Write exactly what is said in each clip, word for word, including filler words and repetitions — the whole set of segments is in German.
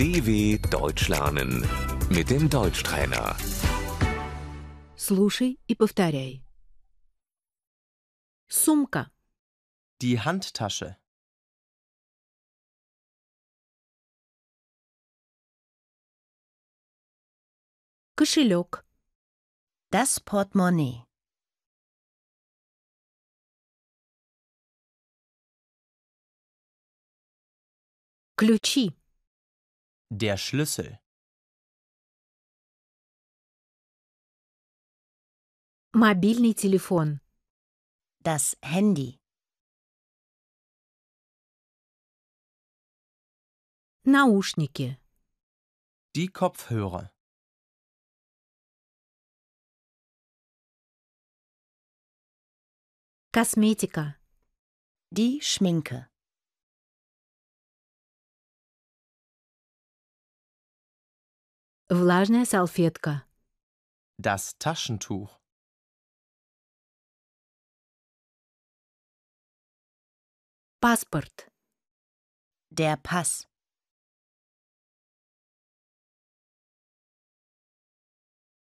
D W Deutsch lernen mit dem Deutschtrainer. Слушай и повторяй. Сумка. Die Handtasche. Кошелек. Das Portemonnaie. Ключи. Der Schlüssel. Мобильный телефон. Das Handy. Наушники. Die Kopfhörer. Косметика. Die Schminke. Влажная салфетка. Das Taschentuch. Паспорт. Der Pass.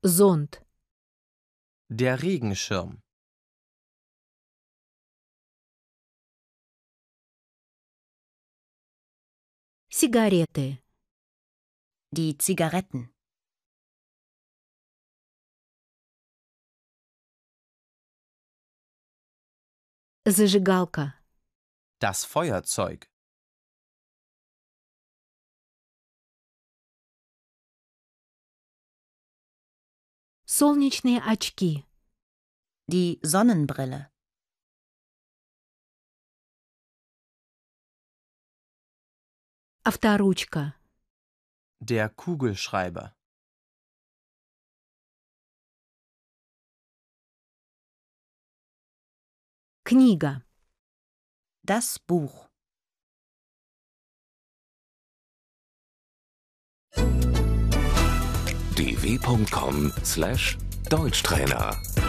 Зонт. Der Regenschirm. Сигареты. Die Zigaretten. Зажигалка. Das Feuerzeug. Солнечные очки. Die Sonnenbrille. Авторучка. Der Kugelschreiber. Книга. Das Buch. D W Punkt com slash Deutschtrainer